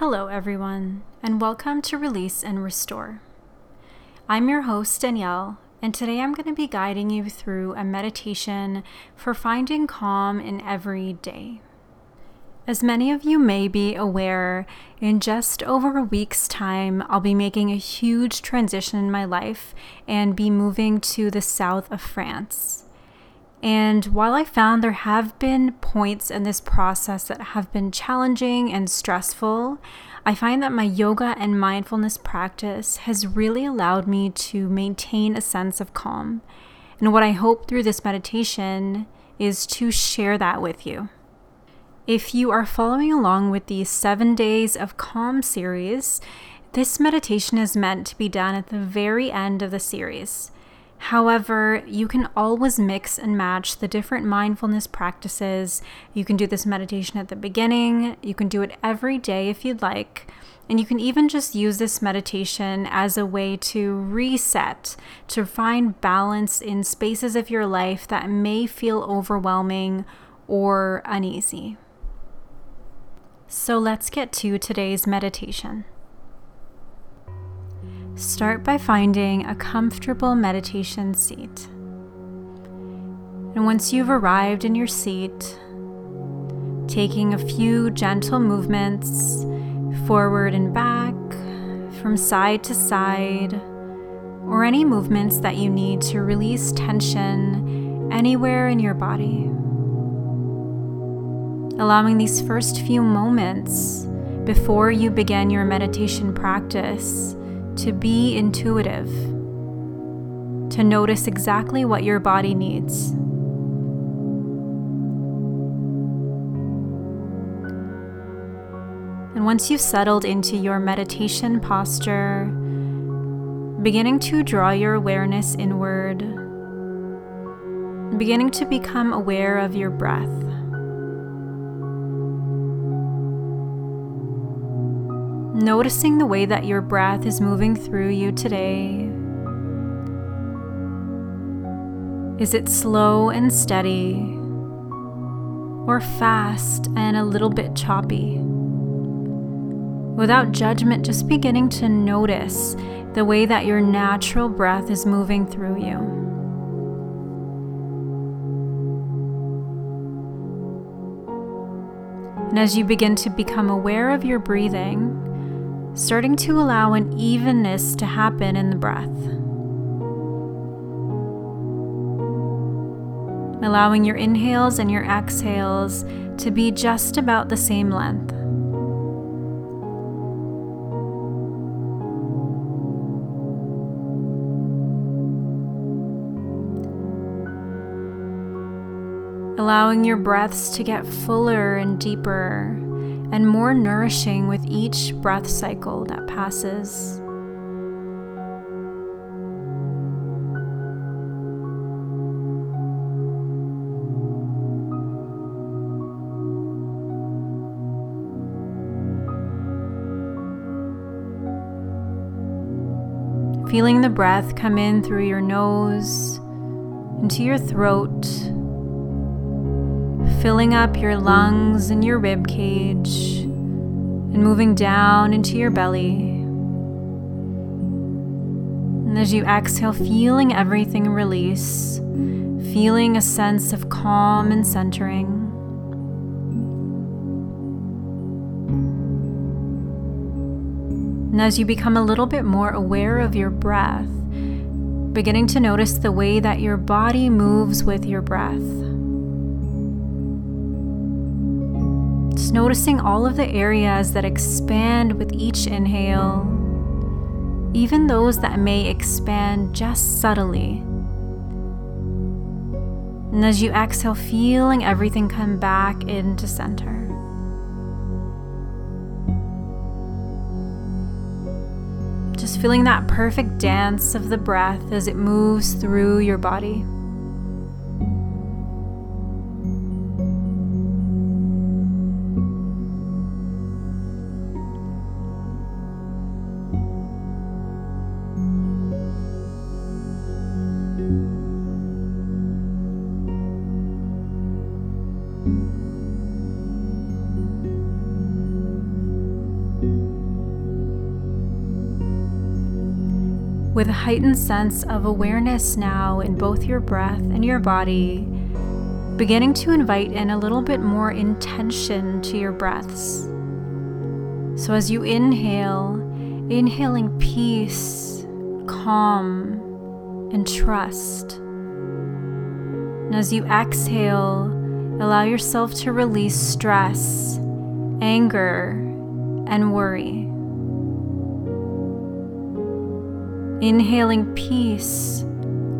Hello everyone, and welcome to Release and Restore. I'm your host, Danielle, and today I'm going to be guiding you through a meditation for finding calm in every day. As many of you may be aware, in just over a week's time, I'll be making a huge transition in my life and be moving to the south of France. And while I found there have been points in this process that have been challenging and stressful, I find that my yoga and mindfulness practice has really allowed me to maintain a sense of calm. And what I hope through this meditation is to share that with you. If you are following along with the 7 Days of Calm series, this meditation is meant to be done at the very end of the series. However, you can always mix and match the different mindfulness practices. You can do this meditation at the beginning, you can do it every day if you'd like, and you can even just use this meditation as a way to reset, to find balance in spaces of your life that may feel overwhelming or uneasy. So let's get to today's meditation. Start by finding a comfortable meditation seat. And once you've arrived in your seat, taking a few gentle movements forward and back, from side to side, or any movements that you need to release tension anywhere in your body. Allowing these first few moments before you begin your meditation practice to be intuitive, to notice exactly what your body needs. And once you've settled into your meditation posture, beginning to draw your awareness inward, beginning to become aware of your breath. Noticing the way that your breath is moving through you today. Is it slow and steady, or fast and a little bit choppy? Without judgment, just beginning to notice the way that your natural breath is moving through you. And as you begin to become aware of your breathing, starting to allow an evenness to happen in the breath. Allowing your inhales and your exhales to be just about the same length. Allowing your breaths to get fuller and deeper, and more nourishing with each breath cycle that passes. Feeling the breath come in through your nose, into your throat, filling up your lungs and your rib cage, and moving down into your belly. And as you exhale, feeling everything release, feeling a sense of calm and centering. And as you become a little bit more aware of your breath, beginning to notice the way that your body moves with your breath. Just noticing all of the areas that expand with each inhale, even those that may expand just subtly. And as you exhale, feeling everything come back into center. Just feeling that perfect dance of the breath as it moves through your body. with a heightened sense of awareness now in both your breath and your body, beginning to invite in a little bit more intention to your breaths. So as you inhale, inhaling peace, calm, and trust. And as you exhale, allow yourself to release stress, anger, and worry. Inhaling peace,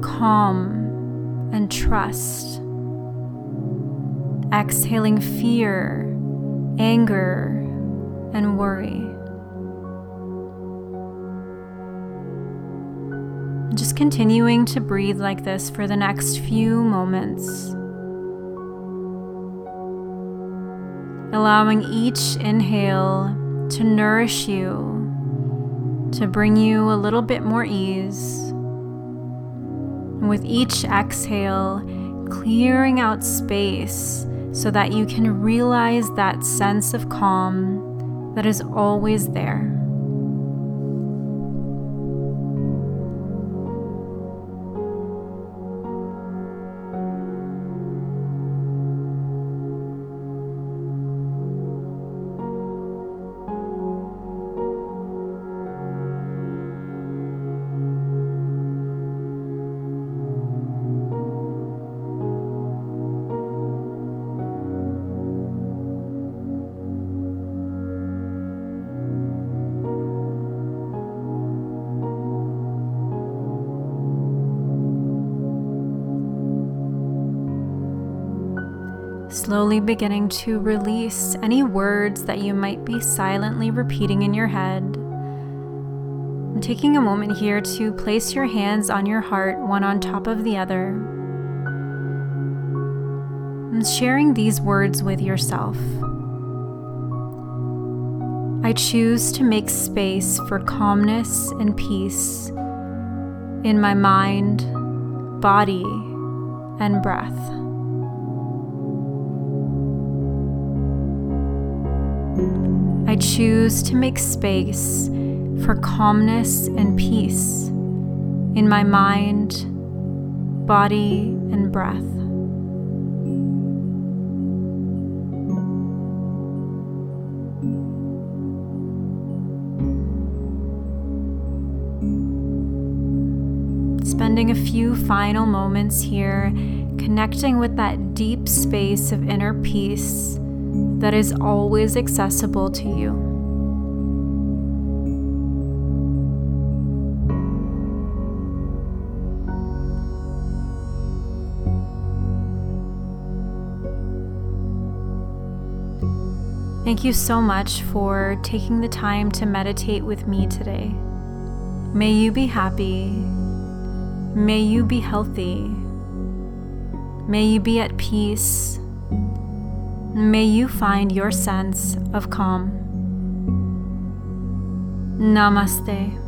calm, and trust. Exhaling fear, anger, and worry. Just continuing to breathe like this for the next few moments. Allowing each inhale to nourish you, to bring you a little bit more ease. And with each exhale, clearing out space so that you can realize that sense of calm that is always there. Slowly beginning to release any words that you might be silently repeating in your head. I'm taking a moment here to place your hands on your heart, one on top of the other. And sharing these words with yourself. I choose to make space for calmness and peace in my mind, body, and breath. I choose to make space for calmness and peace in my mind, body, and breath. Spending a few final moments here, connecting with that deep space of inner peace that is always accessible to you. Thank you so much for taking the time to meditate with me today. May you be happy. May you be healthy. May you be at peace. May you find your sense of calm. Namaste.